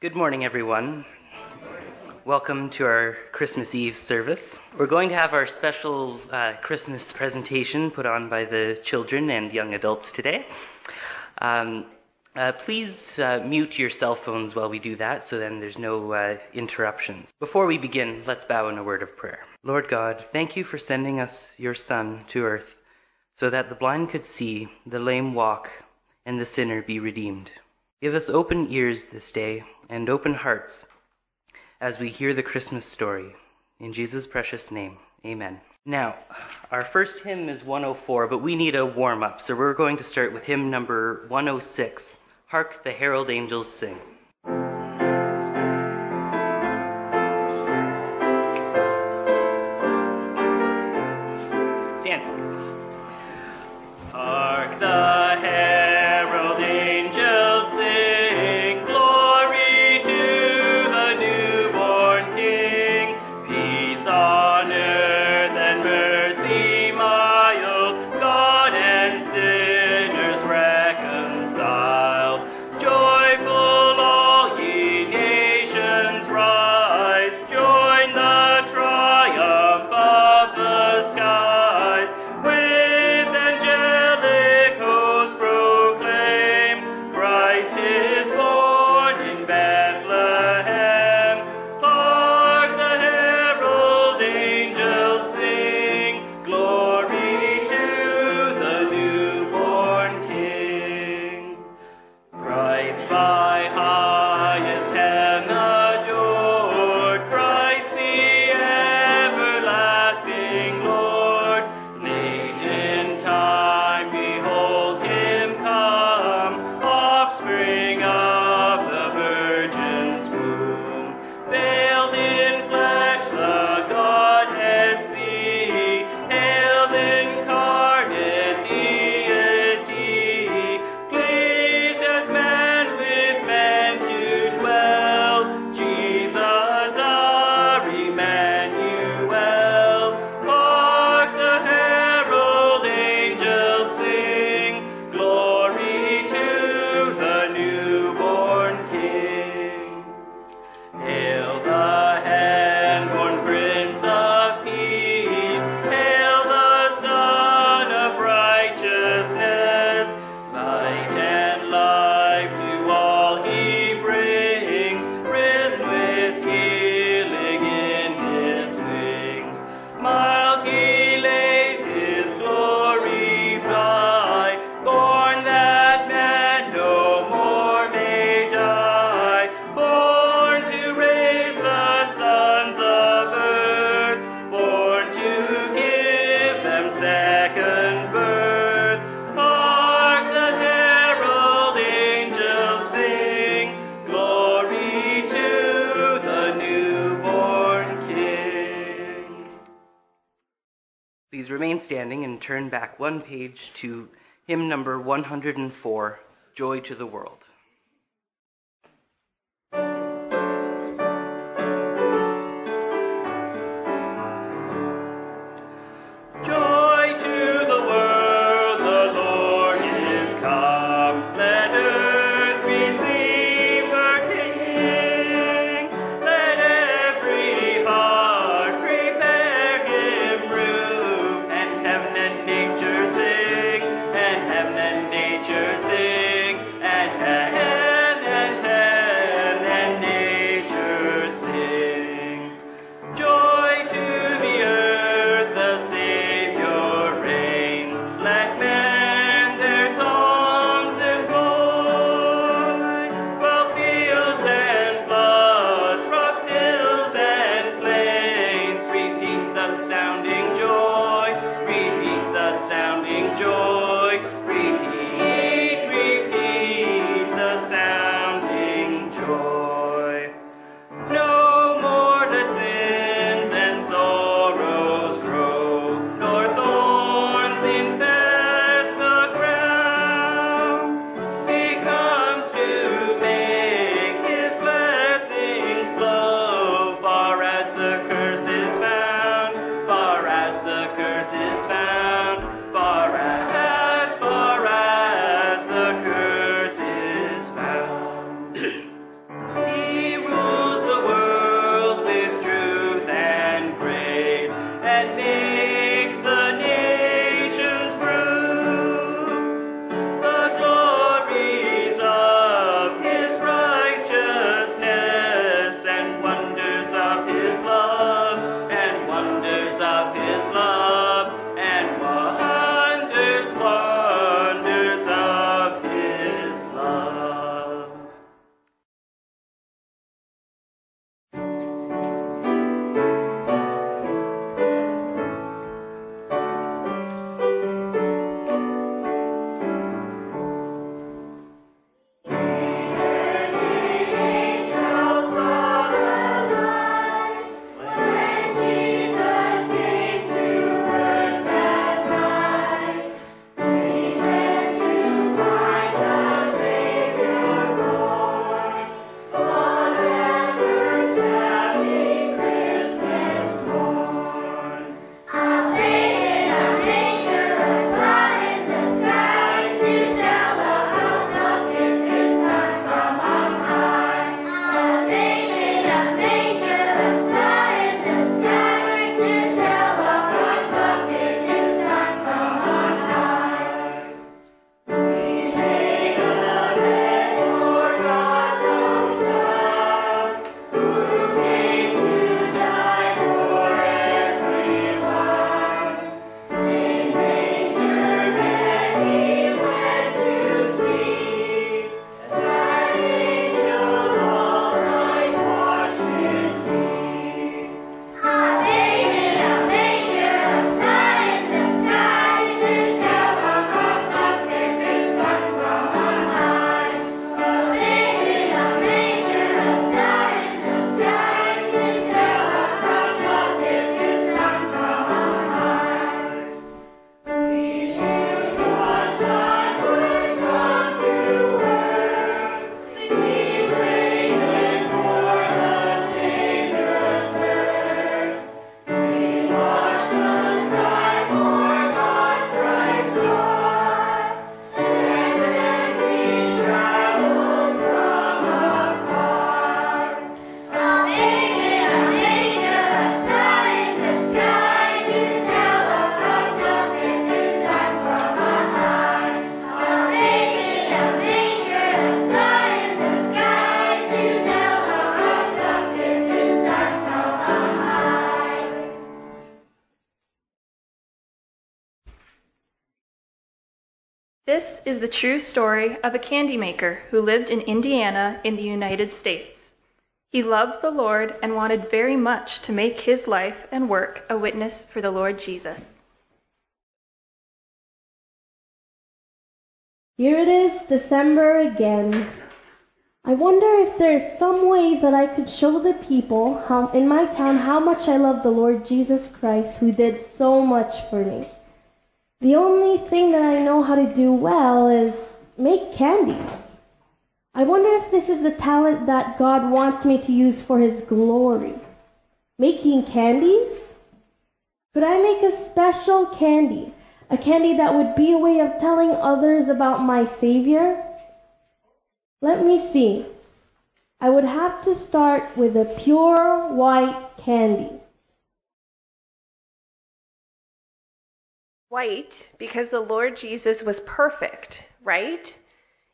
Good morning, everyone. Welcome to our Christmas Eve service. We're going to have our special Christmas presentation put on by the children and young adults today. Please mute your cell phones while we do that, so then there's no interruptions. Before we begin, let's bow in a word of prayer. Lord God, thank you for sending us your Son to earth, so that the blind could see, the lame walk, and the sinner be redeemed. Give us open ears this day and open hearts as we hear the Christmas story. In Jesus' precious name, amen. Now, our first hymn is 104, but we need a warm-up, so we're going to start with hymn number 106, Hark the Herald Angels Sing. Stand, please. Hark the herald angels. Standing and turn back one page to hymn number 104, Joy to the World. Nature sing and This is the true story of a candy maker who lived in Indiana in the United States. He loved the Lord and wanted very much to make his life and work a witness for the Lord Jesus. Here it is, December again. I wonder if there is some way that I could show the people in my town how much I love the Lord Jesus Christ, who did so much for me. The only thing that I know how to do well is make candies. I wonder if this is the talent that God wants me to use for His glory. Making candies? Could I make a special candy? A candy that would be a way of telling others about my Savior? Let me see. I would have to start with a pure white candy. White, because the Lord Jesus was perfect, right?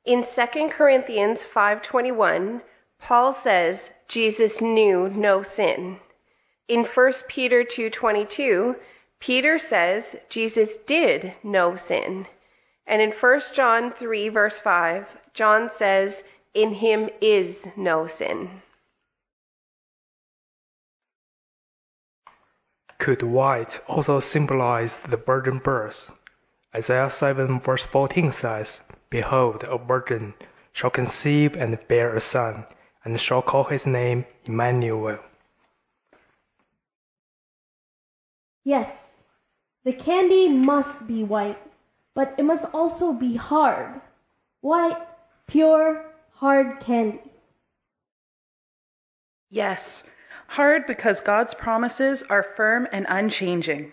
In 2 Corinthians 5:21, Paul says Jesus knew no sin. In 1 Peter 2:22, Peter says Jesus did know sin. And in 1 John 3, verse 5, John says, "In him is no sin." Could white also symbolize the virgin birth? Isaiah 7, verse 14 says, "Behold, a virgin shall conceive and bear a son, and shall call his name Emmanuel." Yes, the candy must be white, but it must also be hard. White, pure, hard candy. Yes, hard because God's promises are firm and unchanging.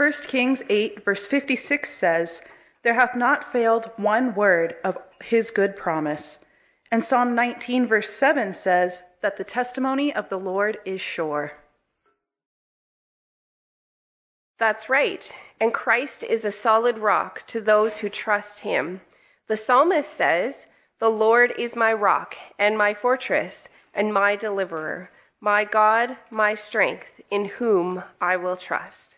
1 Kings 8, verse 56 says, "There hath not failed one word of his good promise." And Psalm 19, verse 7 says that the testimony of the Lord is sure. That's right. And Christ is a solid rock to those who trust him. The psalmist says, "The Lord is my rock and my fortress and my deliverer, my God, my strength, in whom I will trust."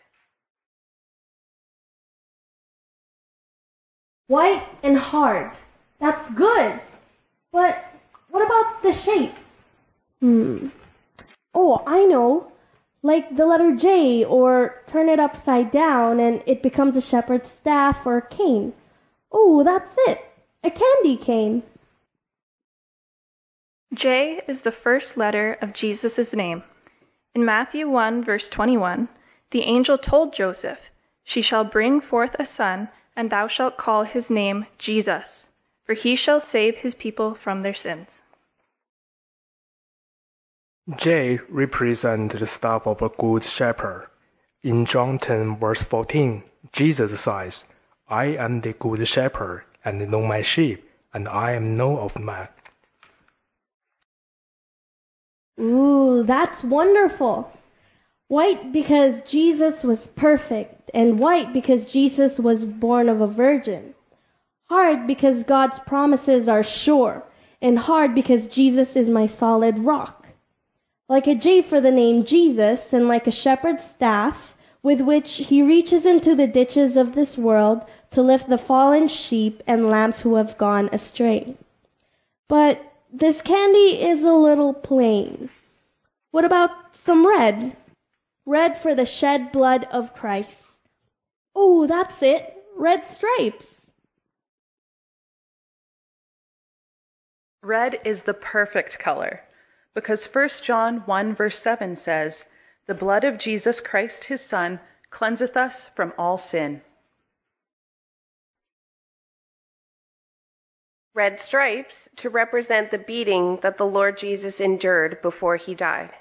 White and hard. That's good. But what about the shape? Oh, I know. Like the letter J, or turn it upside down and it becomes a shepherd's staff or cane. Oh, that's it, a candy cane. J is the first letter of Jesus' name. In Matthew 1, verse 21, the angel told Joseph, "She shall bring forth a son, and thou shalt call his name Jesus, for he shall save his people from their sins." J represents the staff of a good shepherd. In John 10, verse 14, Jesus says, "I am the good shepherd, and know my sheep, and I am known of mine." Ooh, that's wonderful. White because Jesus was perfect, and white because Jesus was born of a virgin. Hard because God's promises are sure, and hard because Jesus is my solid rock. Like a J for the name Jesus, and like a shepherd's staff, with which he reaches into the ditches of this world to lift the fallen sheep and lambs who have gone astray. But this candy is a little plain. What about some red? Red for the shed blood of Christ. Oh, that's it, red stripes. Red is the perfect color. Because 1 John 1, verse 7 says, "The blood of Jesus Christ his Son cleanseth us from all sin." Red stripes to represent the beating that the Lord Jesus endured before he died.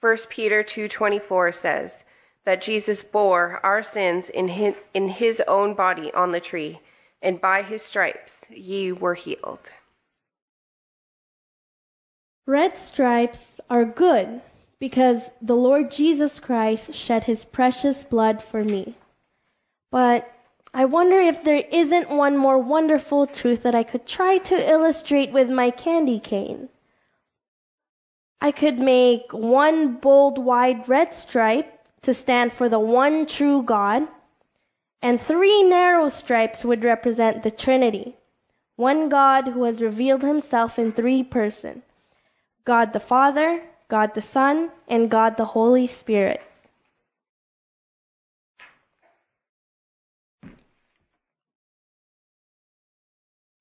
1 Peter 2:24 says that Jesus bore our sins in his own body on the tree, and by his stripes ye were healed. Red stripes are good because the Lord Jesus Christ shed his precious blood for me. But I wonder if there isn't one more wonderful truth that I could try to illustrate with my candy cane. I could make one bold, wide red stripe to stand for the one true God, and three narrow stripes would represent the Trinity, one God who has revealed himself in three persons, God the Father, God the Son, and God the Holy Spirit.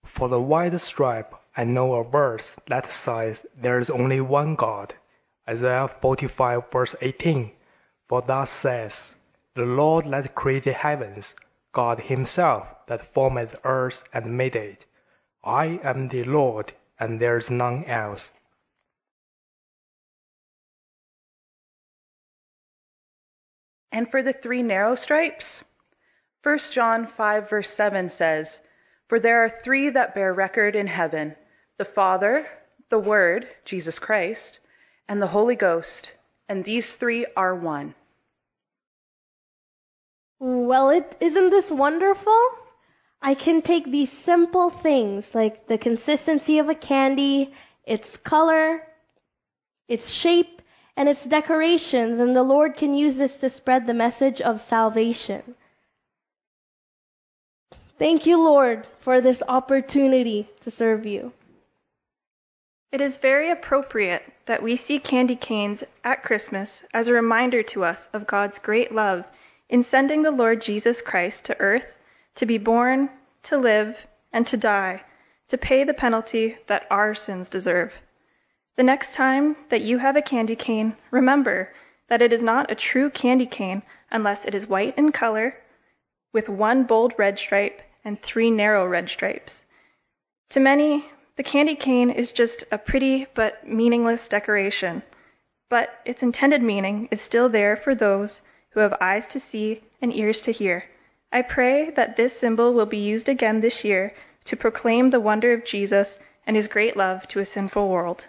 For the white stripe, I know a verse that says there is only one God. Isaiah 45 verse 18. For thus says, the Lord that created heavens, God himself that formed the earth and made it. I am the Lord, and there is none else. And for the three narrow stripes? 1 John 5 verse 7 says, for there are three that bear record in heaven, the Father, the Word, Jesus Christ, and the Holy Ghost, and these three are one. Well, isn't this wonderful? I can take these simple things, like the consistency of a candy, its color, its shape, and its decorations, and the Lord can use this to spread the message of salvation. Thank you, Lord, for this opportunity to serve you. It is very appropriate that we see candy canes at Christmas as a reminder to us of God's great love in sending the Lord Jesus Christ to earth to be born, to live, and to die, to pay the penalty that our sins deserve. The next time that you have a candy cane, remember that it is not a true candy cane unless it is white in color, with one bold red stripe and three narrow red stripes. To many, the candy cane is just a pretty but meaningless decoration, but its intended meaning is still there for those who have eyes to see and ears to hear. I pray that this symbol will be used again this year to proclaim the wonder of Jesus and his great love to a sinful world.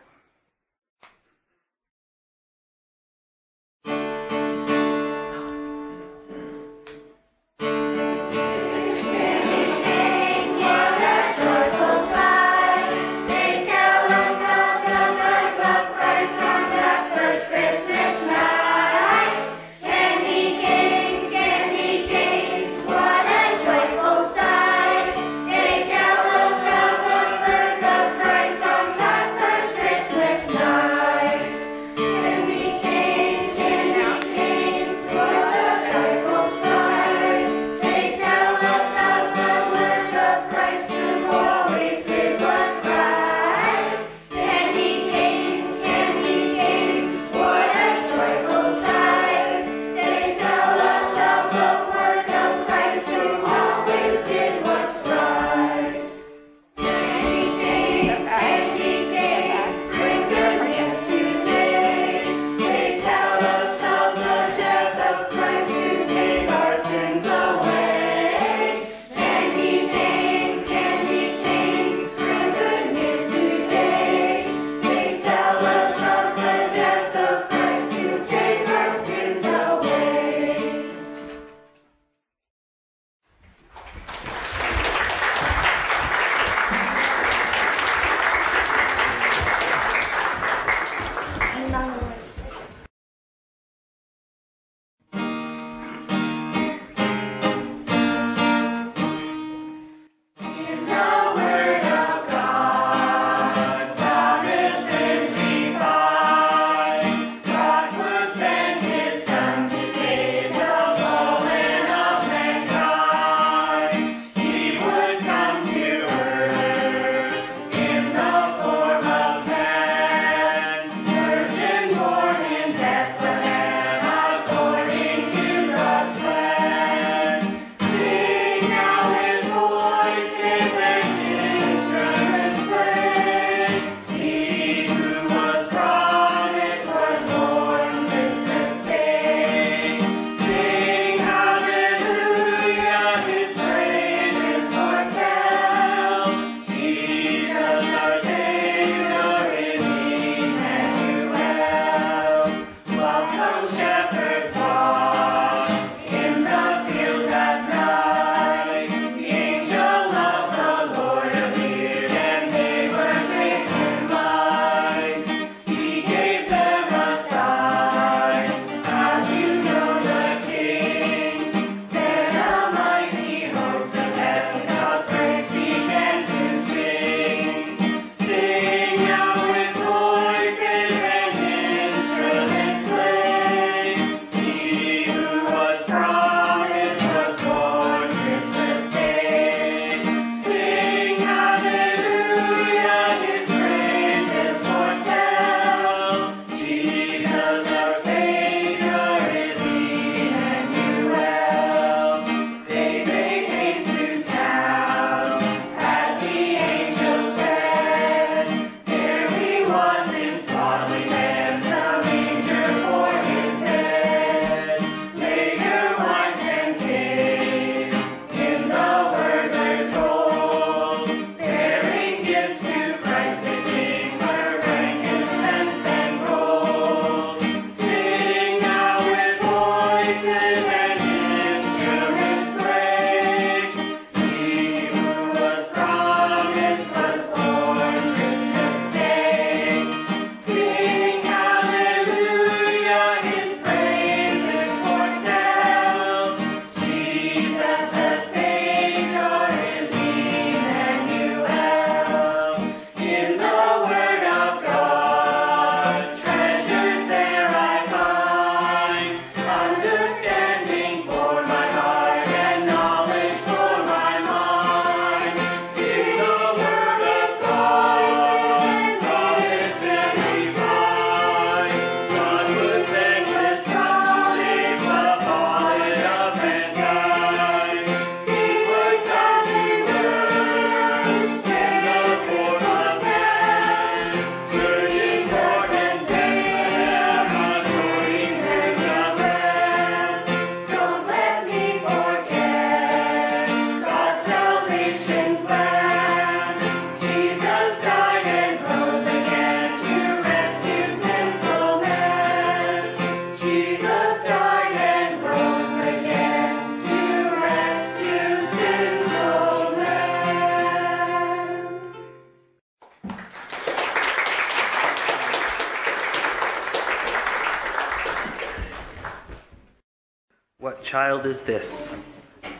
Child Is This,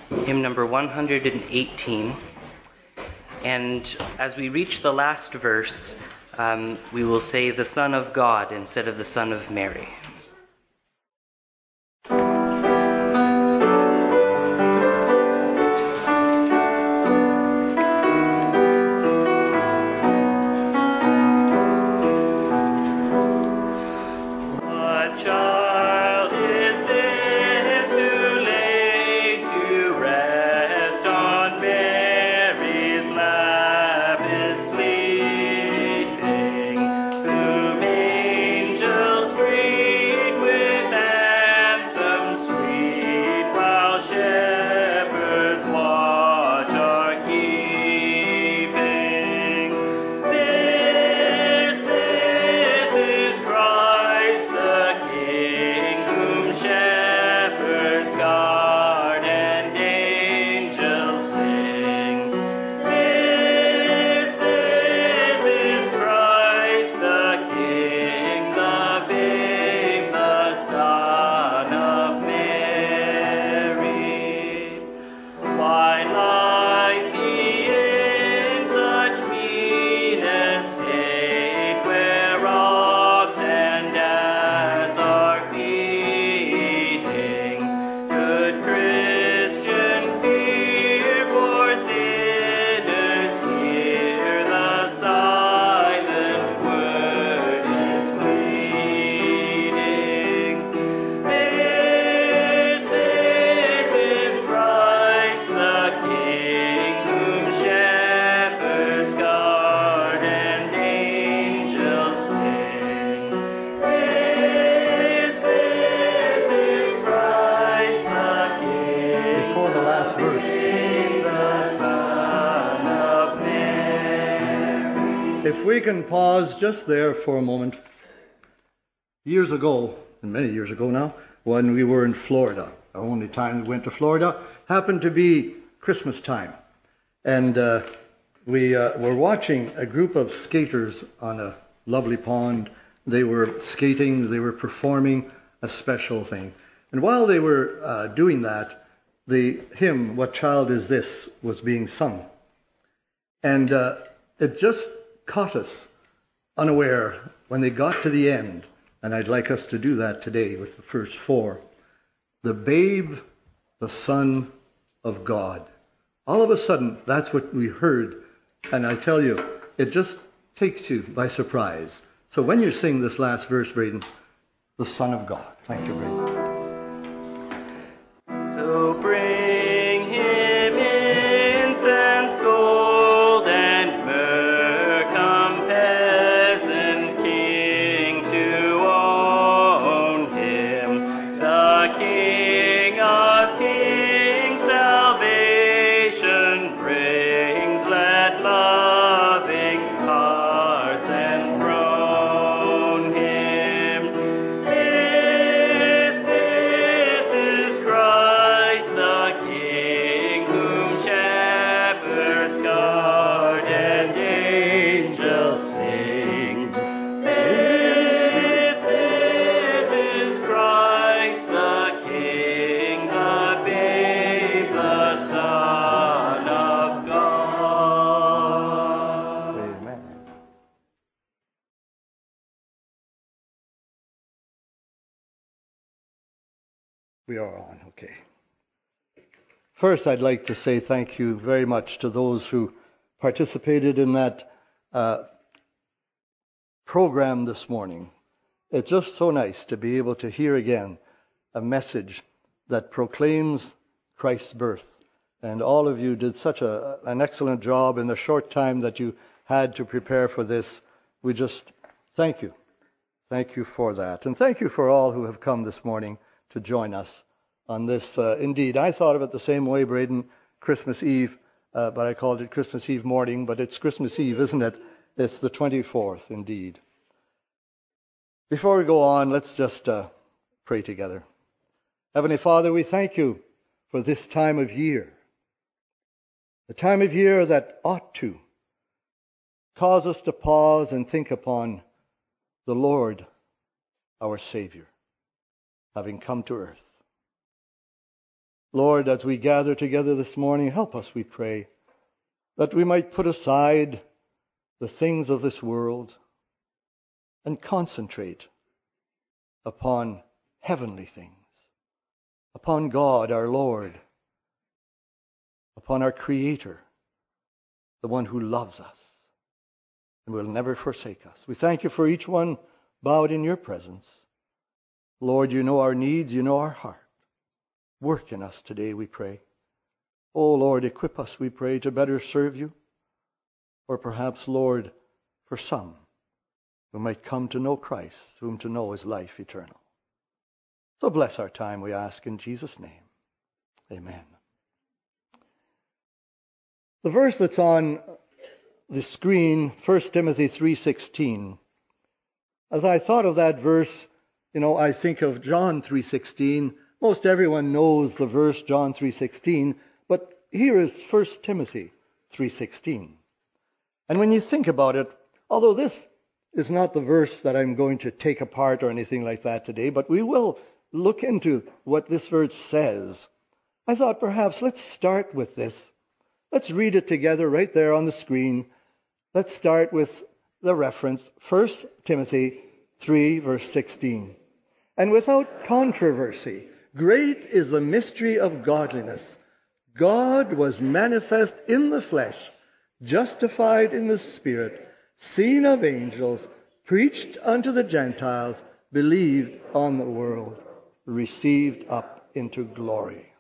hymn number 118. And as we reach the last verse, we will say the Son of God instead of the Son of Mary. Pause just there for a moment. Years ago, and many years ago now, when we were in Florida, our only time we went to Florida happened to be Christmas time, and we were watching a group of skaters on a lovely pond. They were skating, they were performing a special thing, and while they were doing that, the hymn "What Child Is This" was being sung, and it just caught us unaware when they got to the end, and I'd like us to do that today with the first four. The babe, the Son of God. All of a sudden, that's what we heard, and I tell you, it just takes you by surprise. So when you sing this last verse, Braden, the Son of God. Thank you, Braden. So bring him incense, gold, and myrrh. We are on, okay. First, I'd like to say thank you very much to those who participated in that program this morning. It's just so nice to be able to hear again a message that proclaims Christ's birth. And all of you did such an excellent job in the short time that you had to prepare for this. We just thank you. Thank you for that. And thank you for all who have come this morning to join us on this. Indeed, I thought of it the same way, Braden, Christmas Eve, but I called it Christmas Eve morning, but it's Christmas Eve, isn't it? It's the 24th, indeed. Before we go on, let's just pray together. Heavenly Father, we thank you for this time of year, the time of year that ought to cause us to pause and think upon the Lord, our Savior, having come to earth. Lord, as we gather together this morning, help us, we pray, that we might put aside the things of this world and concentrate upon heavenly things, upon God, our Lord, upon our Creator, the one who loves us and will never forsake us. We thank you for each one bowed in your presence. Lord, you know our needs, you know our heart. Work in us today, we pray. Oh, Lord, equip us, we pray, to better serve you. Or perhaps, Lord, for some who might come to know Christ, whom to know is life eternal. So bless our time, we ask in Jesus' name. Amen. The verse that's on the screen, 1 Timothy 3:16. As I thought of that verse, I think of John 3:16. Most everyone knows the verse John 3:16, but here is 1 Timothy 3:16. And when you think about it, although this is not the verse that I'm going to take apart or anything like that today, but we will look into what this verse says, I thought perhaps let's start with this. Let's read it together right there on the screen. Let's start with the reference, 1 Timothy 3, verse 16. And without controversy, great is the mystery of godliness. God was manifest in the flesh, justified in the Spirit, seen of angels, preached unto the Gentiles, believed on the world, received up into glory.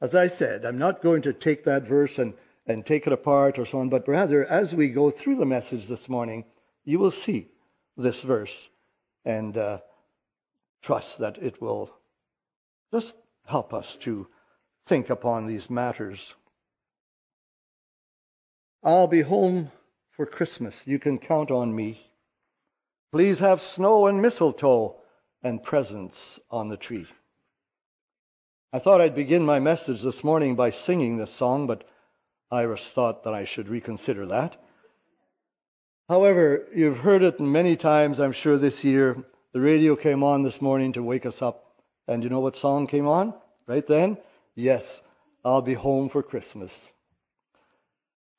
As I said, I'm not going to take that verse and take it apart or so on, but rather, as we go through the message this morning, you will see this verse and trust that it will just help us to think upon these matters. I'll be home for Christmas. You can count on me. Please have snow and mistletoe and presents on the tree. I thought I'd begin my message this morning by singing this song, but Iris thought that I should reconsider that. However, you've heard it many times, I'm sure, this year. The radio came on this morning to wake us up. And you know what song came on right then? Yes, I'll be home for Christmas.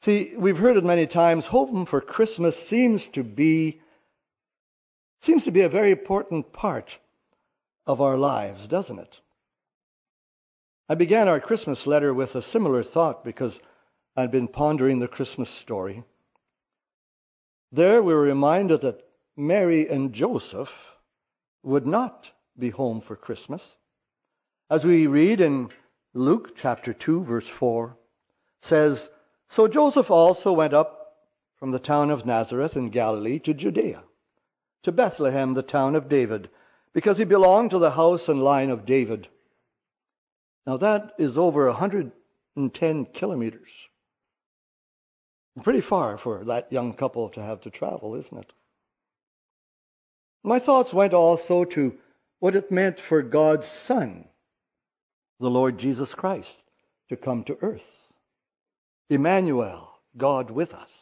See, we've heard it many times. Home for Christmas seems to be a very important part of our lives, doesn't it? I began our Christmas letter with a similar thought because I'd been pondering the Christmas story. There we were reminded that Mary and Joseph would not be home for Christmas. As we read in Luke chapter 2, verse 4, says, So Joseph also went up from the town of Nazareth in Galilee to Judea, to Bethlehem, the town of David, because he belonged to the house and line of David. Now that is over 110 kilometers. Pretty far for that young couple to have to travel, isn't it? My thoughts went also to what it meant for God's Son, the Lord Jesus Christ, to come to earth. Emmanuel, God with us.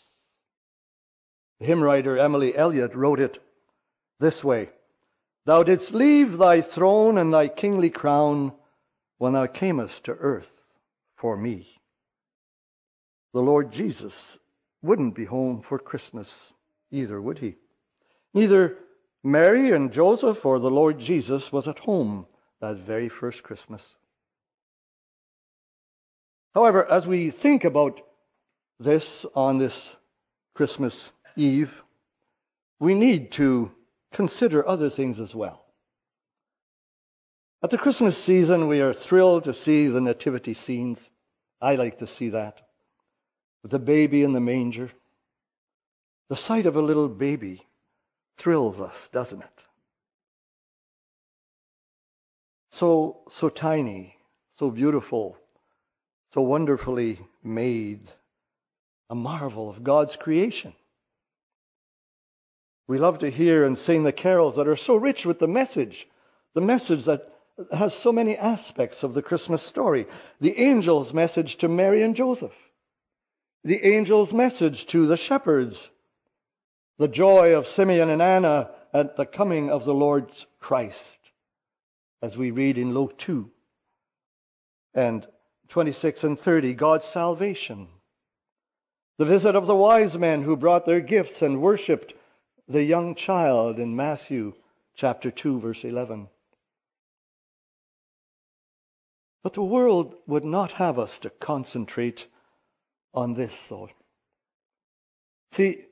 The hymn writer Emily Elliott wrote it this way, Thou didst leave thy throne and thy kingly crown when thou camest to earth for me. The Lord Jesus wouldn't be home for Christmas either, would he? Neither Mary and Joseph or the Lord Jesus was at home that very first Christmas. However, as we think about this on this Christmas Eve, we need to consider other things as well. At the Christmas season, we are thrilled to see the nativity scenes. I like to see that. With the baby in the manger. The sight of a little baby thrills us, doesn't it? So tiny, so beautiful, so wonderfully made, a marvel of God's creation. We love to hear and sing the carols that are so rich with the message that has so many aspects of the Christmas story. The angel's message to Mary and Joseph. The angel's message to the shepherds, the joy of Simeon and Anna at the coming of the Lord Christ, as we read in Luke 2, and 26 and 30, God's salvation. The visit of the wise men who brought their gifts and worshipped the young child in Matthew chapter 2, verse 11. But the world would not have us to concentrate on this sort. See,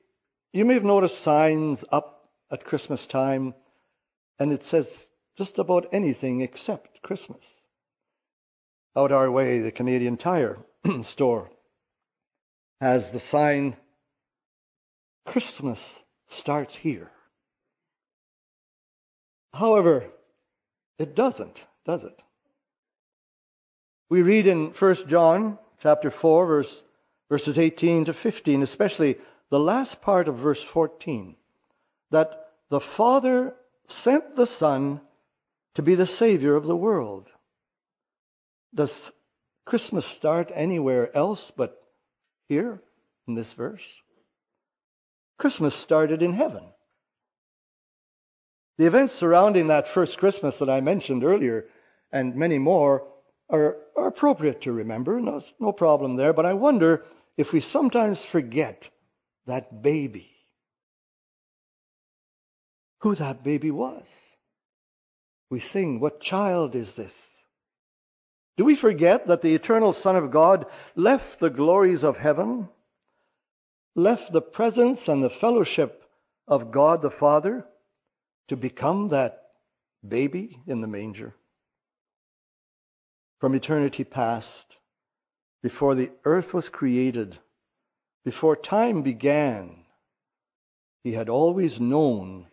you may have noticed signs up at Christmas time, and it says just about anything except Christmas. Out our way, the Canadian Tire store has the sign, Christmas starts here. However, it doesn't, does it? We read in 1 John chapter 4, verses 18 to 15, especially the last part of verse 14, that the Father sent the Son to be the Savior of the world. Does Christmas start anywhere else but here in this verse? Christmas started in heaven. The events surrounding that first Christmas that I mentioned earlier, and many more, are appropriate to remember. No problem there. But I wonder if we sometimes forget that baby, who that baby was. We sing, "What child is this?" Do we forget that the eternal Son of God left the glories of heaven, left the presence and the fellowship of God the Father to become that baby in the manger? From eternity past, before the earth was created, before time began, he had always known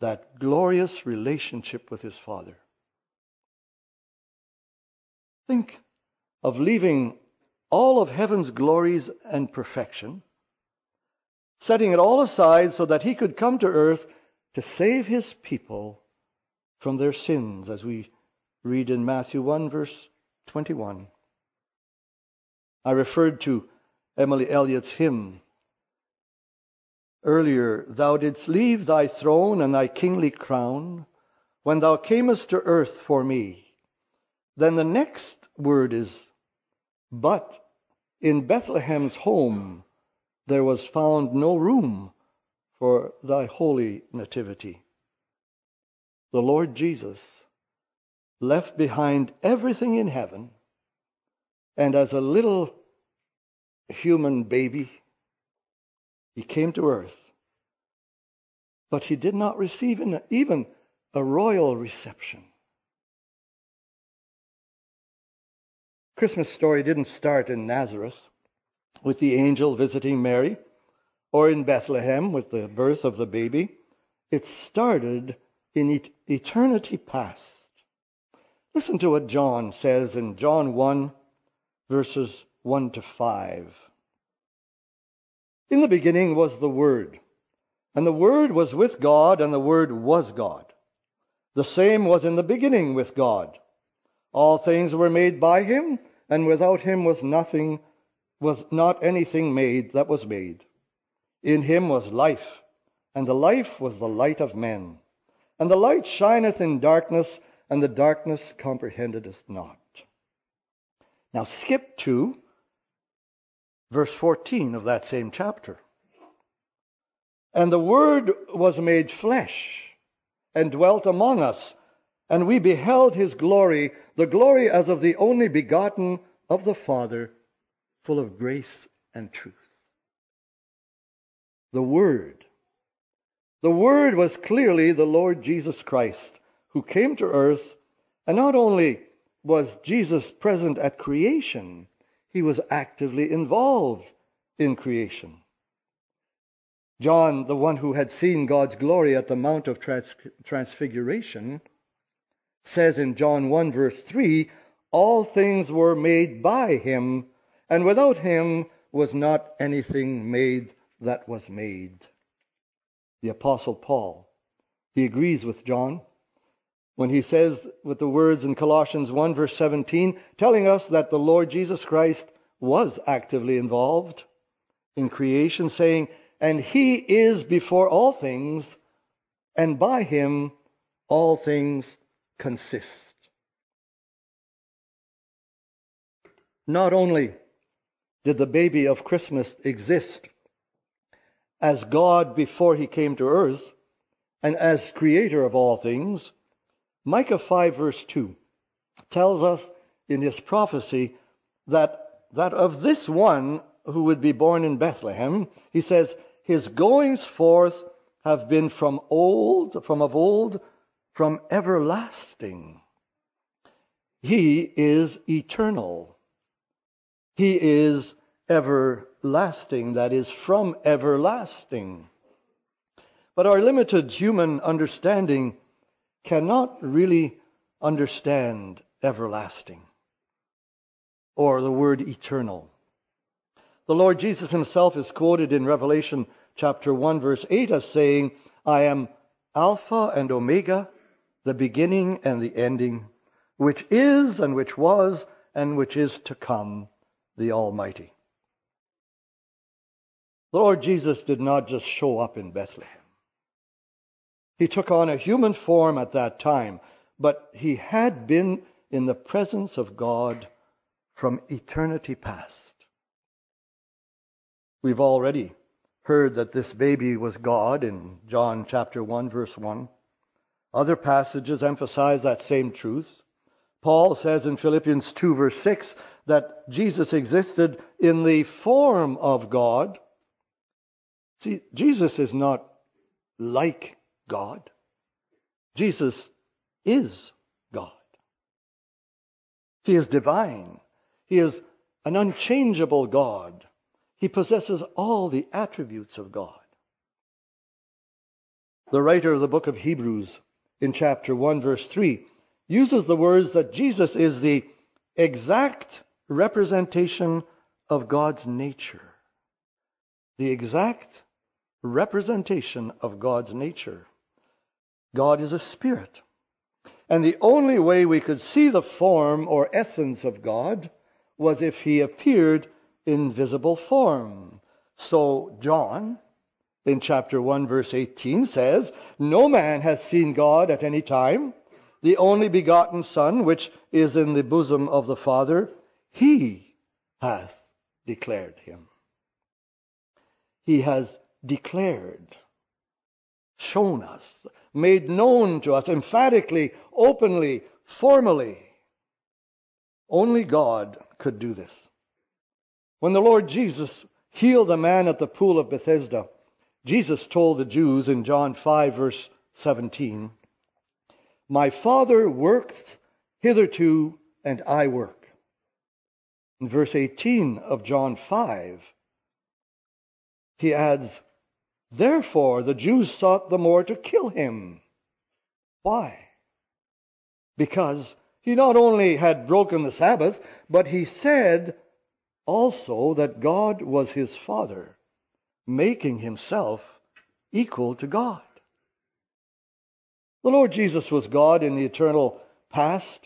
that glorious relationship with his Father. Think of leaving all of heaven's glories and perfection, setting it all aside so that he could come to earth to save his people from their sins, as we read in Matthew 1, verse 21. I referred to Emily Elliott's hymn earlier. Thou didst leave thy throne and thy kingly crown when thou camest to earth for me. Then the next word is, but in Bethlehem's home there was found no room for thy holy nativity. The Lord Jesus left behind everything in heaven, and as a little human baby, he came to earth. But he did not receive even a royal reception. Christmas story didn't start in Nazareth with the angel visiting Mary, or in Bethlehem with the birth of the baby. It started in eternity past. Listen to what John says in John 1, verses 1 to 5. In the beginning was the Word, and the Word was with God, and the Word was God. The same was in the beginning with God. All things were made by him, and without him was not anything made that was made. In him was life, and the life was the light of men. And the light shineth in darkness, and the darkness comprehended it not. Now skip to verse 14 of that same chapter. And the Word was made flesh, and dwelt among us, and we beheld his glory, the glory as of the only begotten of the Father, full of grace and truth. The Word was clearly the Lord Jesus Christ, who came to earth, and not only was Jesus present at creation, he was actively involved in creation. John, the one who had seen God's glory at the Mount of Transfiguration, says in John 1, verse 3, all things were made by him, and without him was not anything made that was made. The Apostle Paul, he agrees with John when he says with the words in Colossians 1, verse 17, telling us that the Lord Jesus Christ was actively involved in creation, saying, and he is before all things, and by him all things consist. Not only did the baby of Christmas exist as God before he came to earth and as creator of all things, Micah 5 verse 2 tells us in his prophecy that of this one who would be born in Bethlehem, he says, his goings forth have been from of old, from everlasting. He is eternal. He is everlasting, that is, from everlasting. But our limited human understanding cannot really understand everlasting or the word eternal. The Lord Jesus himself is quoted in Revelation chapter 1 verse 8 as saying, I am Alpha and Omega, the beginning and the ending, which is and which was and which is to come, the Almighty. The Lord Jesus did not just show up in Bethlehem. He took on a human form at that time, but he had been in the presence of God from eternity past. We've already heard that this baby was God in John chapter 1 verse 1. Other passages emphasize that same truth. Paul says in Philippians 2 verse 6 that Jesus existed in the form of God. See, Jesus is not like God. Jesus is God. He is divine. He is an unchangeable God. He possesses all the attributes of God. The writer of the book of Hebrews in chapter 1 verse 3 uses the words that Jesus is the exact representation of God's nature. The exact representation of God's nature. God is a spirit. And the only way we could see the form or essence of God was if he appeared in visible form. So John, in chapter 1 verse 18 says, no man hath seen God at any time. The only begotten Son, which is in the bosom of the Father, he hath declared him. He has declared, shown us, made known to us, emphatically, openly, formally. Only God could do this. When the Lord Jesus healed the man at the pool of Bethesda, Jesus told the Jews in John 5 verse 17, my Father worked hitherto, and I work. In verse 18 of John 5, he adds, therefore the Jews sought the more to kill him. Why? Because he not only had broken the Sabbath, but he said also that God was his Father, making himself equal to God. The Lord Jesus was God in the eternal past,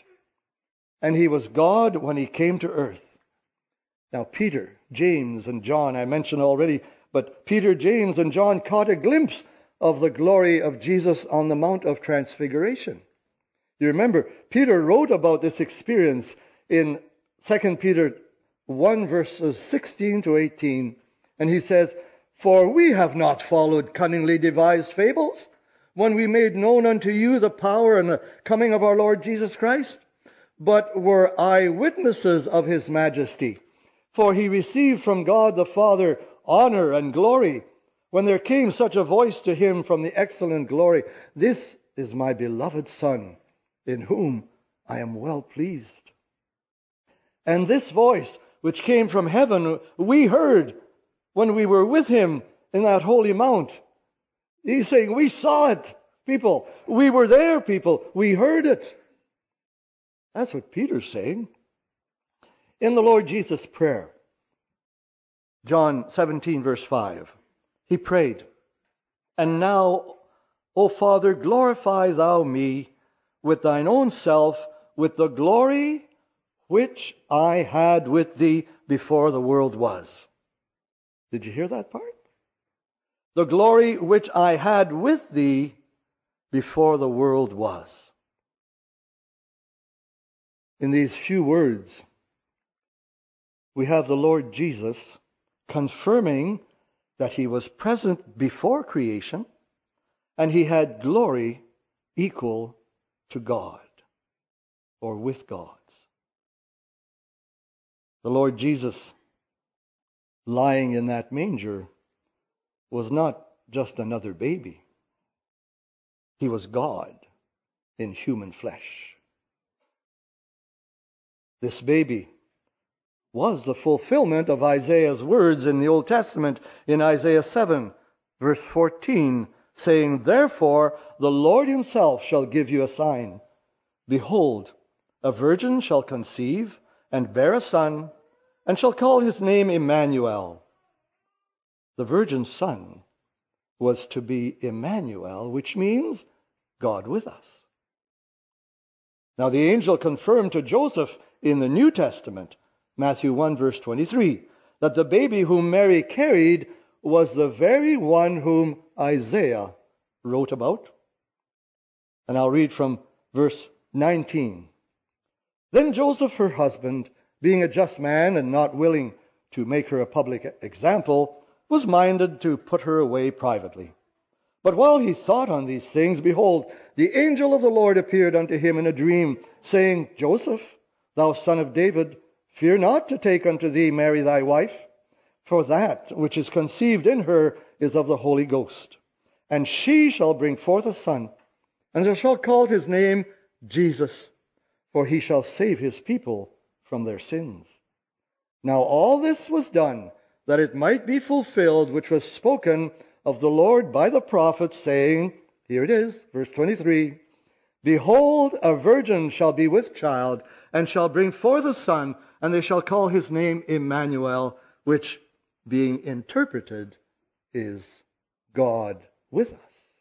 and he was God when he came to earth. Now Peter, James, and John, I mentioned already, but Peter, James, and John caught a glimpse of the glory of Jesus on the Mount of Transfiguration. You remember, Peter wrote about this experience in 2 Peter 1, verses 16 to 18, and he says, for we have not followed cunningly devised fables, when we made known unto you the power and the coming of our Lord Jesus Christ, but were eyewitnesses of his majesty. For he received from God the Father honor and glory, when there came such a voice to him from the excellent glory, this is my beloved Son, in whom I am well pleased. And this voice, which came from heaven, we heard when we were with him in that holy mount. He's saying, we saw it, people. We were there, people. We heard it. That's what Peter's saying. In the Lord Jesus' prayer, John 17, verse 5, he prayed, and now, O Father, glorify thou me with thine own self, with the glory which I had with thee before the world was. Did you hear that part? The glory which I had with thee before the world was. In these few words, we have the Lord Jesus confirming that he was present before creation and he had glory equal to God or with God's. The Lord Jesus lying in that manger was not just another baby. He was God in human flesh. This baby was the fulfillment of Isaiah's words in the Old Testament in Isaiah 7, verse 14, saying, "Therefore the Lord himself shall give you a sign. Behold, a virgin shall conceive and bear a son, and shall call his name Emmanuel." The virgin's son was to be Emmanuel, which means God with us. Now the angel confirmed to Joseph in the New Testament, Matthew 1 verse 23, that the baby whom Mary carried was the very one whom Isaiah wrote about. And I'll read from verse 19. "Then Joseph, her husband, being a just man and not willing to make her a public example, was minded to put her away privately. But while he thought on these things, behold, the angel of the Lord appeared unto him in a dream, saying, Joseph, thou son of David, fear not to take unto thee Mary thy wife, for that which is conceived in her is of the Holy Ghost. And she shall bring forth a son, and thou shalt call his name Jesus, for he shall save his people from their sins. Now all this was done, that it might be fulfilled which was spoken of the Lord by the prophet, saying," here it is, verse 23, "Behold, a virgin shall be with child, and shall bring forth a son, and they shall call his name Emmanuel," which, being interpreted, is God with us.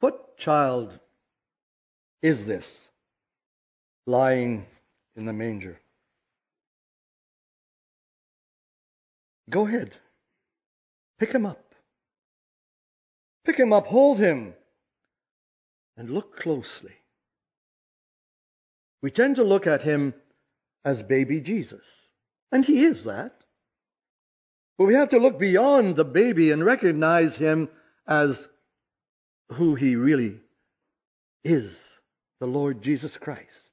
What child is this lying in the manger? Go ahead. Pick him up. Pick him up, hold him, and look closely. We tend to look at him as baby Jesus, and he is that. But we have to look beyond the baby and recognize him as who he really is, the Lord Jesus Christ,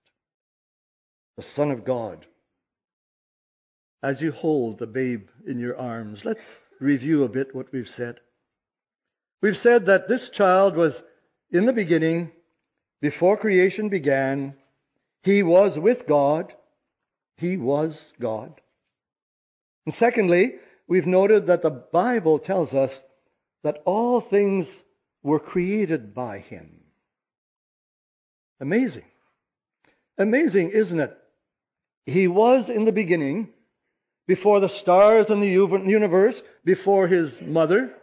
the Son of God. As you hold the babe in your arms, let's review a bit what we've said. We've said that this child was in the beginning, before creation began. He was with God. He was God. And secondly, we've noted that the Bible tells us that all things were created by him. Amazing. Amazing, isn't it? He was in the beginning, before the stars and the universe, before his mother.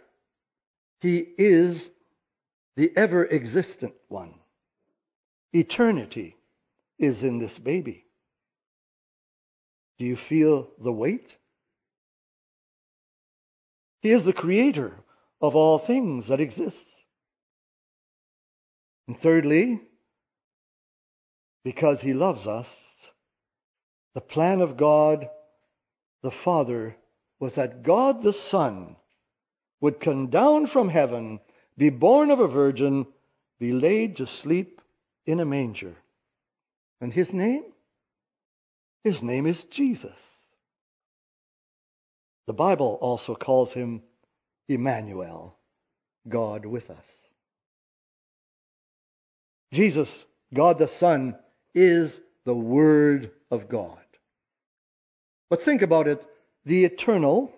He is the ever-existent one. Eternity is in this baby. Do you feel the weight? He is the creator of all things that exist. And thirdly, because he loves us, the plan of God the Father was that God the Son would come down from heaven, be born of a virgin, be laid to sleep in a manger. And his name? His name is Jesus. The Bible also calls him Emmanuel, God with us. Jesus, God the Son, is the Word of God. But think about it. The eternal,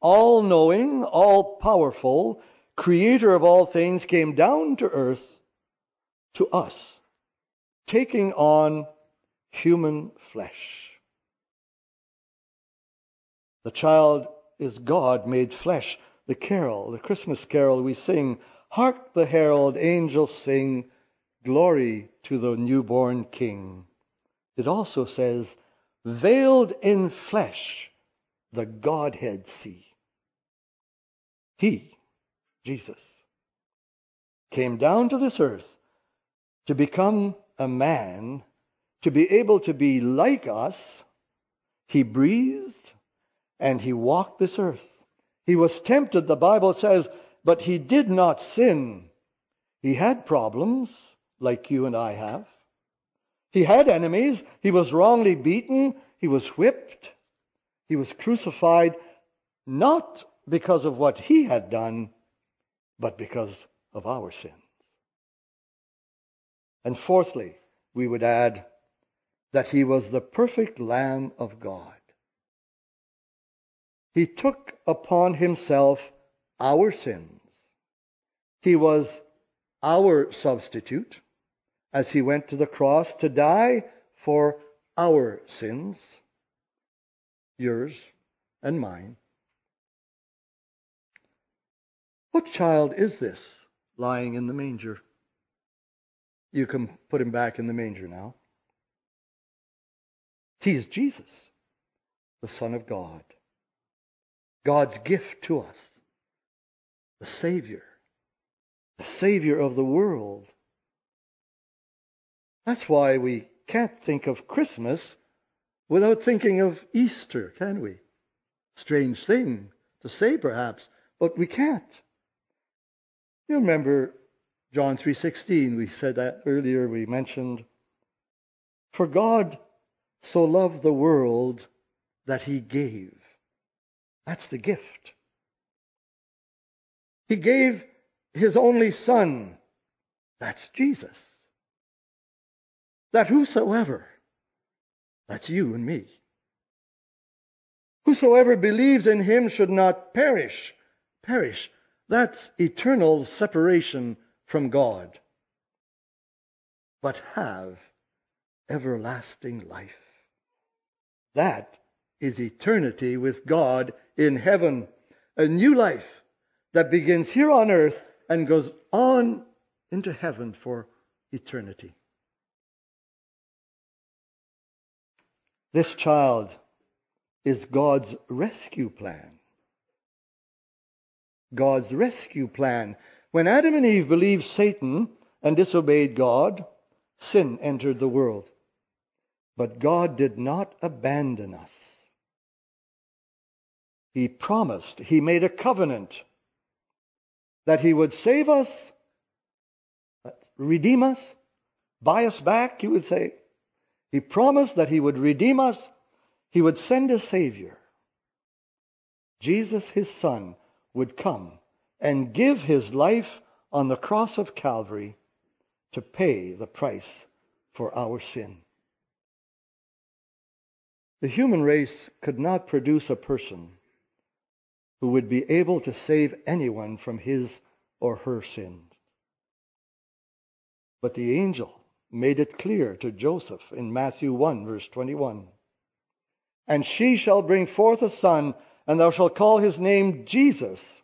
all-knowing, all-powerful, creator of all things came down to earth, to us, taking on human flesh. The child is God made flesh. The carol, the Christmas carol we sing, "Hark the herald angels sing, glory to the newborn King." It also says, "Veiled in flesh, the Godhead see." He, Jesus, came down to this earth to become a man, to be able to be like us, he breathed and he walked this earth. He was tempted, the Bible says, but he did not sin. He had problems like you and I have. He had enemies. He was wrongly beaten. He was whipped. He was crucified, not because of what he had done, but because of our sins. And fourthly, we would add that he was the perfect Lamb of God. He took upon himself our sins. He was our substitute as he went to the cross to die for our sins, yours and mine. What child is this lying in the manger? You can put him back in the manger now. He is Jesus, the Son of God, God's gift to us, the Savior of the world. That's why we can't think of Christmas without thinking of Easter, can we? Strange thing to say, perhaps, but we can't. You remember John 3:16, we said that earlier, we mentioned, for God so loved the world that he gave. That's the gift. He gave his only Son, that's Jesus, that whosoever, that's you and me, whosoever believes in him should not perish. That's eternal separation from God, but have everlasting life. That is eternity with God in heaven, a new life that begins here on earth and goes on into heaven for eternity. This child is God's rescue plan. God's rescue plan. When Adam and Eve believed Satan and disobeyed God, sin entered the world. But God did not abandon us. He promised, he made a covenant that he would save us, redeem us, buy us back, you would say. He promised that he would redeem us, he would send a Savior. Jesus, his Son, would come and give his life on the cross of Calvary to pay the price for our sin. The human race could not produce a person who would be able to save anyone from his or her sins. But the angel made it clear to Joseph in Matthew 1, verse 21, and she shall bring forth a son, and thou shalt call his name Jesus.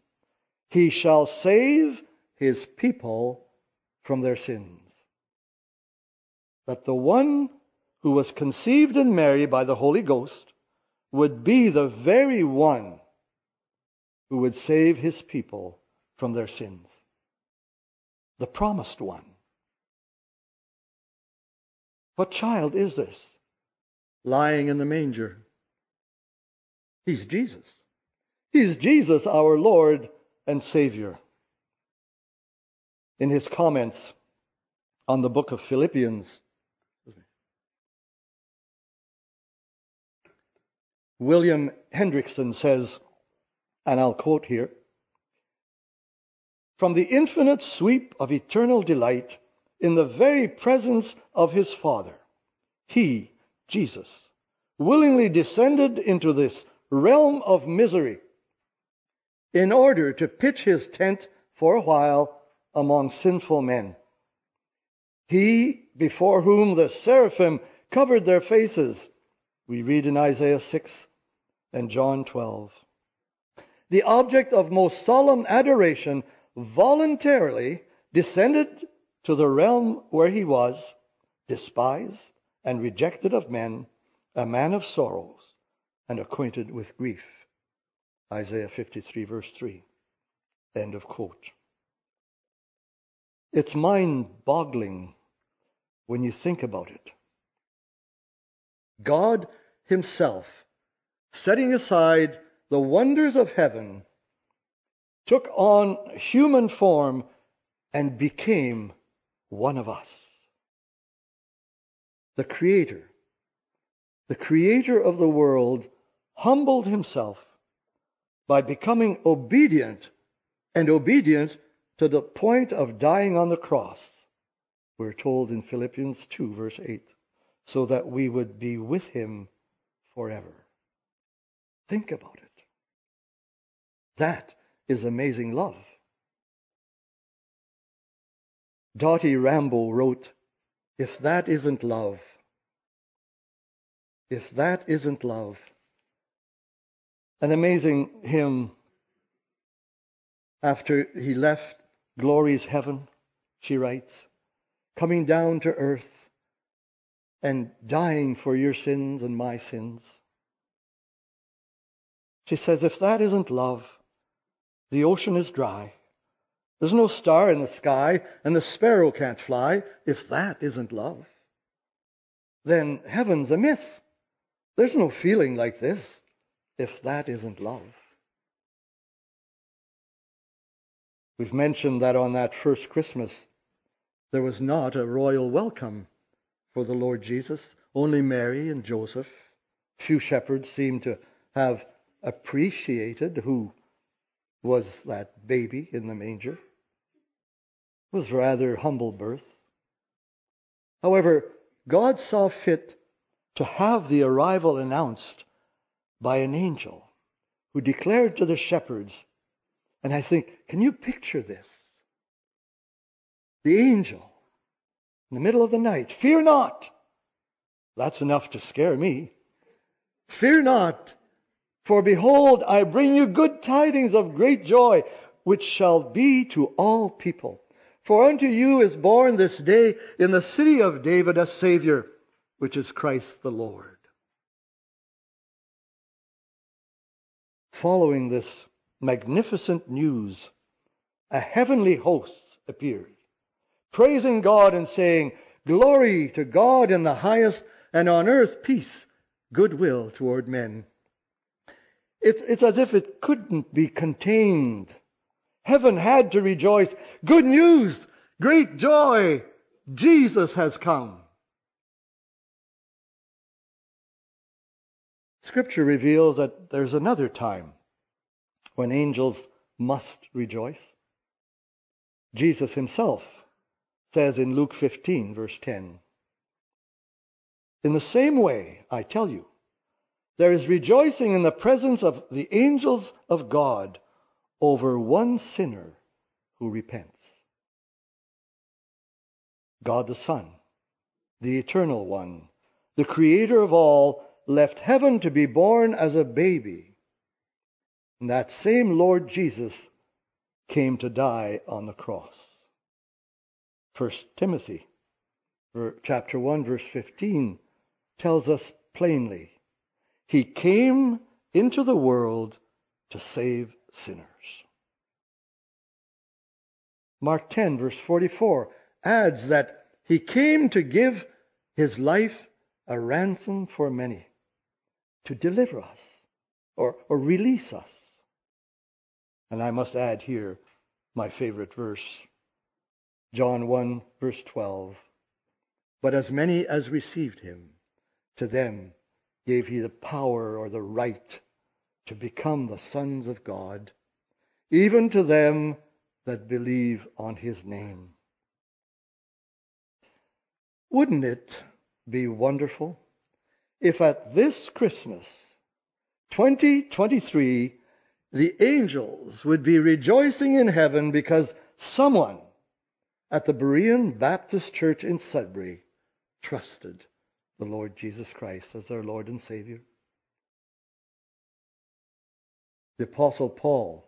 He shall save his people from their sins. That the one who was conceived in Mary by the Holy Ghost would be the very one who would save his people from their sins. The promised one. What child is this lying in the manger? He's Jesus. He's Jesus, our Lord and Savior. In his comments on the book of Philippians, William Hendrickson says, and I'll quote here, "From the infinite sweep of eternal delight in the very presence of his Father, he, Jesus, willingly descended into this realm of misery in order to pitch his tent for a while among sinful men. He, before whom the seraphim covered their faces," we read in Isaiah 6 and John 12, "the object of most solemn adoration, voluntarily descended to the realm where he was, despised and rejected of men, a man of sorrows and acquainted with grief." Isaiah 53, verse 3. End of quote. It's mind-boggling when you think about it. God himself, setting aside the wonders of heaven, took on human form and became one of us. The Creator of the world, humbled himself by becoming obedient, and obedient to the point of dying on the cross. We're told in Philippians 2, verse 8, so that we would be with him forever. Think about it. That is amazing love. Dottie Rambo wrote, "If that isn't love, if that isn't love." An amazing hymn. After he left glory's heaven, she writes, coming down to earth and dying for your sins and my sins. She says, if that isn't love, the ocean is dry. There's no star in the sky, and the sparrow can't fly. If that isn't love, then heaven's a myth. There's no feeling like this. If that isn't love. We've mentioned that on that first Christmas, there was not a royal welcome for the Lord Jesus. Only Mary and Joseph. Few shepherds seem to have appreciated who was that baby in the manger. It was rather humble birth. However, God saw fit to have the arrival announced by an angel who declared to the shepherds, and I think, can you picture this? The angel, in the middle of the night, fear not. That's enough to scare me. Fear not, for behold, I bring you good tidings of great joy, which shall be to all people. For unto you is born this day in the city of David a Savior, which is Christ the Lord. Following this magnificent news, a heavenly host appeared, praising God and saying, glory to God in the highest, and on earth peace, goodwill toward men. It's as if it couldn't be contained. Heaven had to rejoice. Good news, great joy, Jesus has come. Scripture reveals that there's another time when angels must rejoice. Jesus himself says in Luke 15, verse 10, in the same way, I tell you, there is rejoicing in the presence of the angels of God over one sinner who repents. God the Son, the Eternal One, the Creator of all, left heaven to be born as a baby. And that same Lord Jesus came to die on the cross. 1 Timothy chapter 1 verse 15 tells us plainly, he came into the world to save sinners. Mark 10 verse 44 adds that he came to give his life a ransom for many, to deliver us or release us. And I must add here my favorite verse, John 1, verse 12. But as many as received him, to them gave he the power or the right to become the sons of God, even to them that believe on his name. Wouldn't it be wonderful if at this Christmas 2023 the angels would be rejoicing in heaven because someone at the Berean Baptist Church in Sudbury trusted the Lord Jesus Christ as their Lord and Savior? The Apostle Paul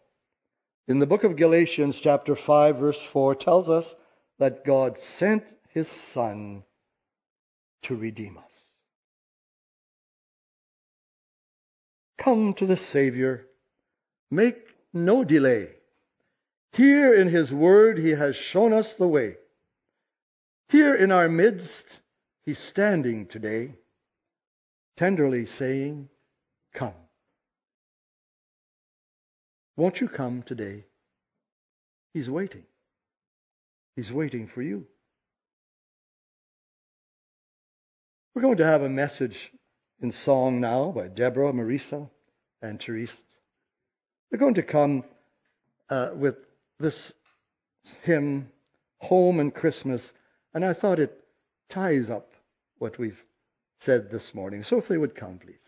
in the book of Galatians chapter 5 verse 4 tells us that God sent his Son to redeem us. Come to the Savior. Make no delay. Here in his word he has shown us the way. Here in our midst, he's standing today, tenderly saying, come. Won't you come today? He's waiting. He's waiting for you. We're going to have a message in song now by Deborah, Marisa, and Therese. They're going to come with this hymn, Home and Christmas, and I thought it ties up what we've said this morning. So if they would come, please.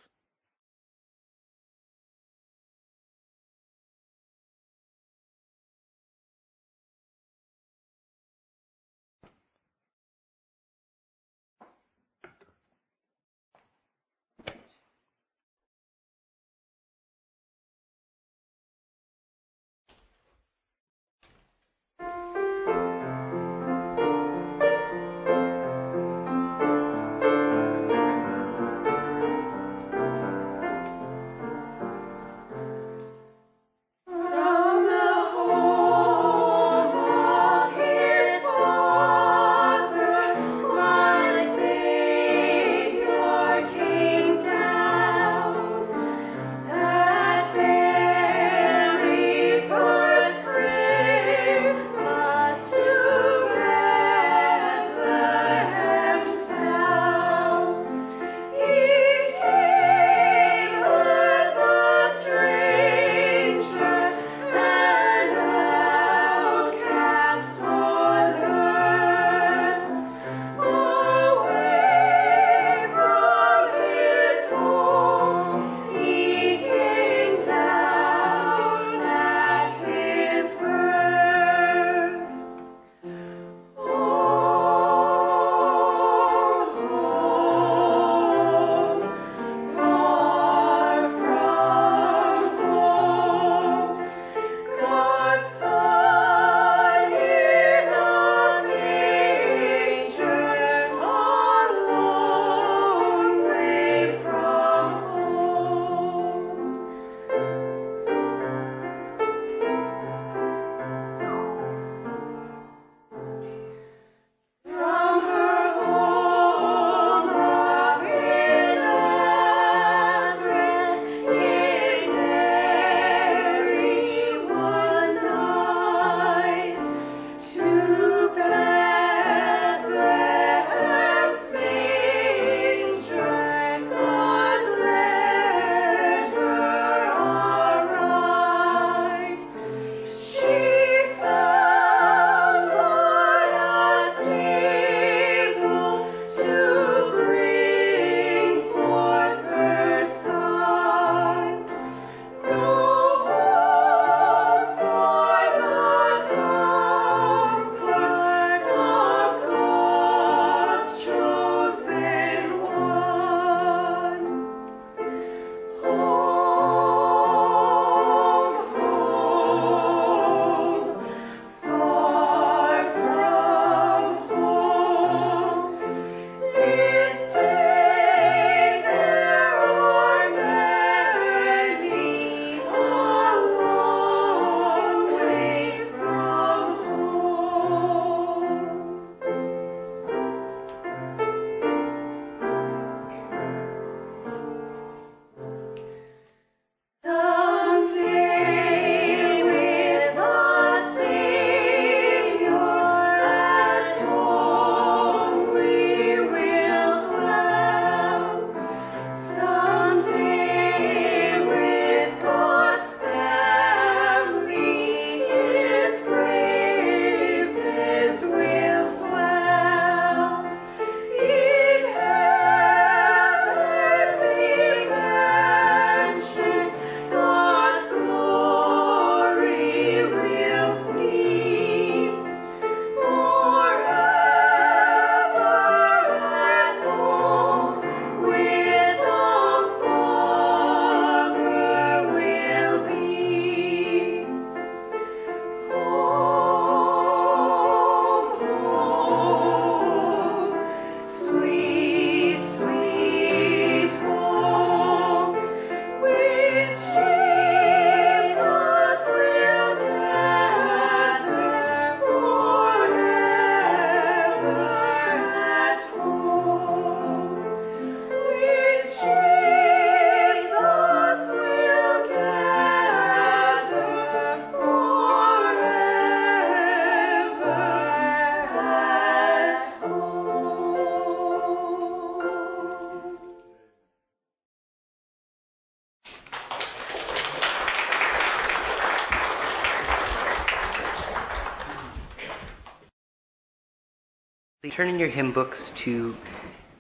Turn in your hymn books to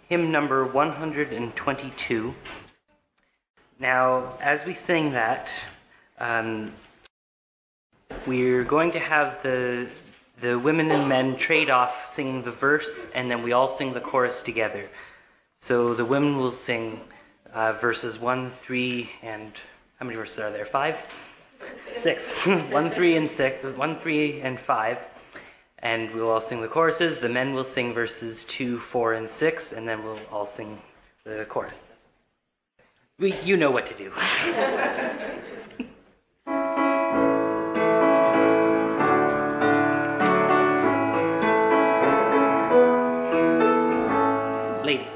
hymn number 122. Now, as we sing that, we're going to have the women and men trade off singing the verse, and then we all sing the chorus together. So the women will sing verses 1, 3, and... How many verses are there? 5? 6. 1, 3, and 6. 1, 3, and 5. And we'll all sing the choruses. The men will sing verses 2, 4, and 6, and then we'll all sing the chorus. You know what to do. Ladies.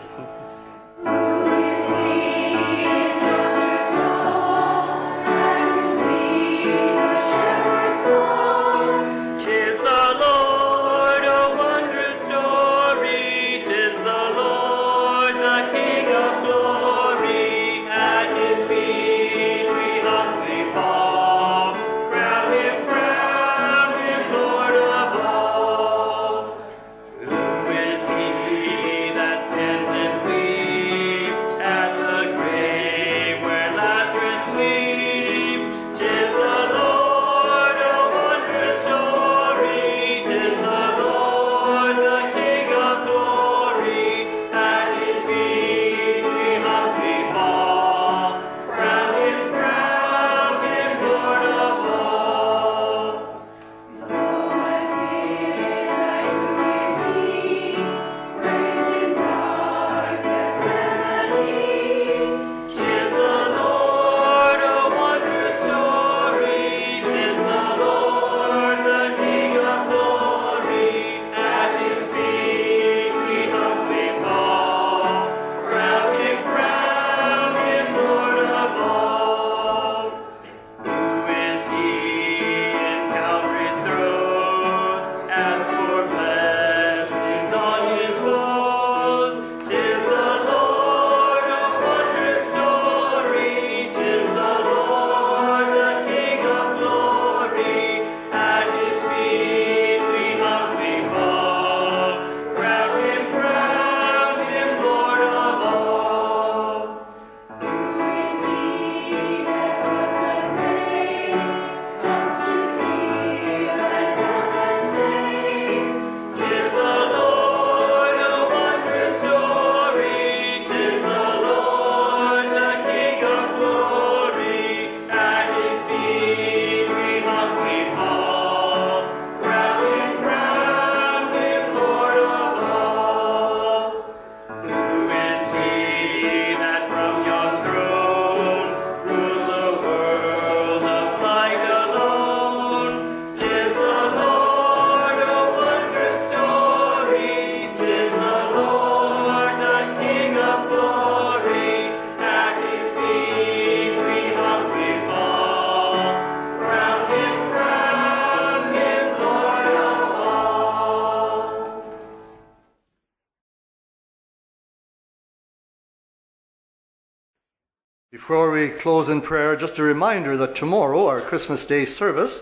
Before we close in prayer, just a reminder that tomorrow our Christmas Day service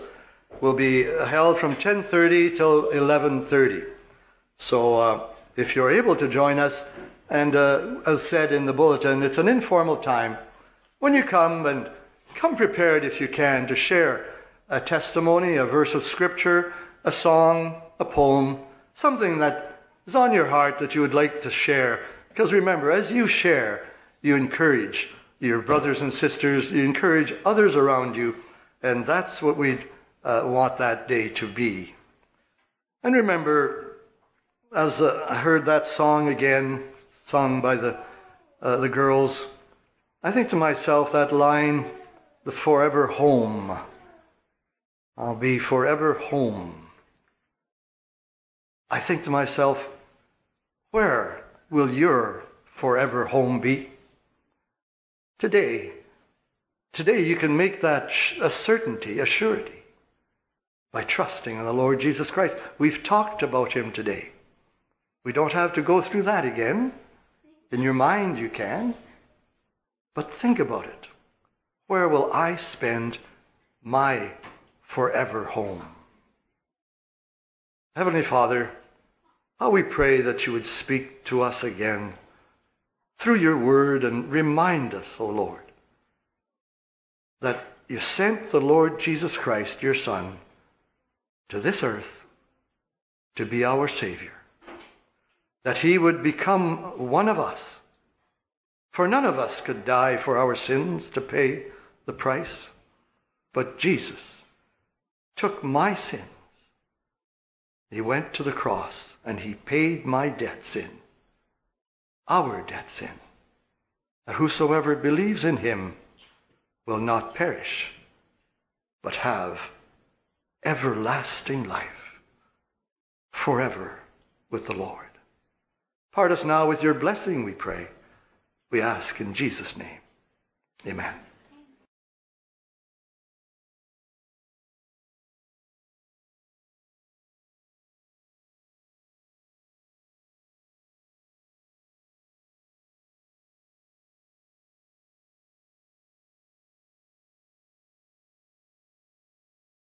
will be held from 10:30 till 11:30. So if you're able to join us, and as said in the bulletin, it's an informal time. When you come, and come prepared if you can to share a testimony, a verse of Scripture, a song, a poem, something that is on your heart that you would like to share. Because remember, as you share, you encourage your brothers and sisters, you encourage others around you, and that's what we want that day to be. And remember, as I heard that song again, sung by the girls, I think to myself that line, the forever home. I'll be forever home. I think to myself, where will your forever home be? Today you can make that a certainty, a surety, by trusting in the Lord Jesus Christ. We've talked about him today. We don't have to go through that again. In your mind you can. But think about it. Where will I spend my forever home? Heavenly Father, How we pray that you would speak to us again through your word and remind us, O Lord, that you sent the Lord Jesus Christ, your Son, to this earth to be our Savior, that he would become one of us, for none of us could die for our sins to pay the price, but Jesus took my sins. He went to the cross and he paid my debt sin, our debt sin, that whosoever believes in him will not perish, but have everlasting life forever with the Lord. Part us now with your blessing, we pray. We ask in Jesus' name. Amen.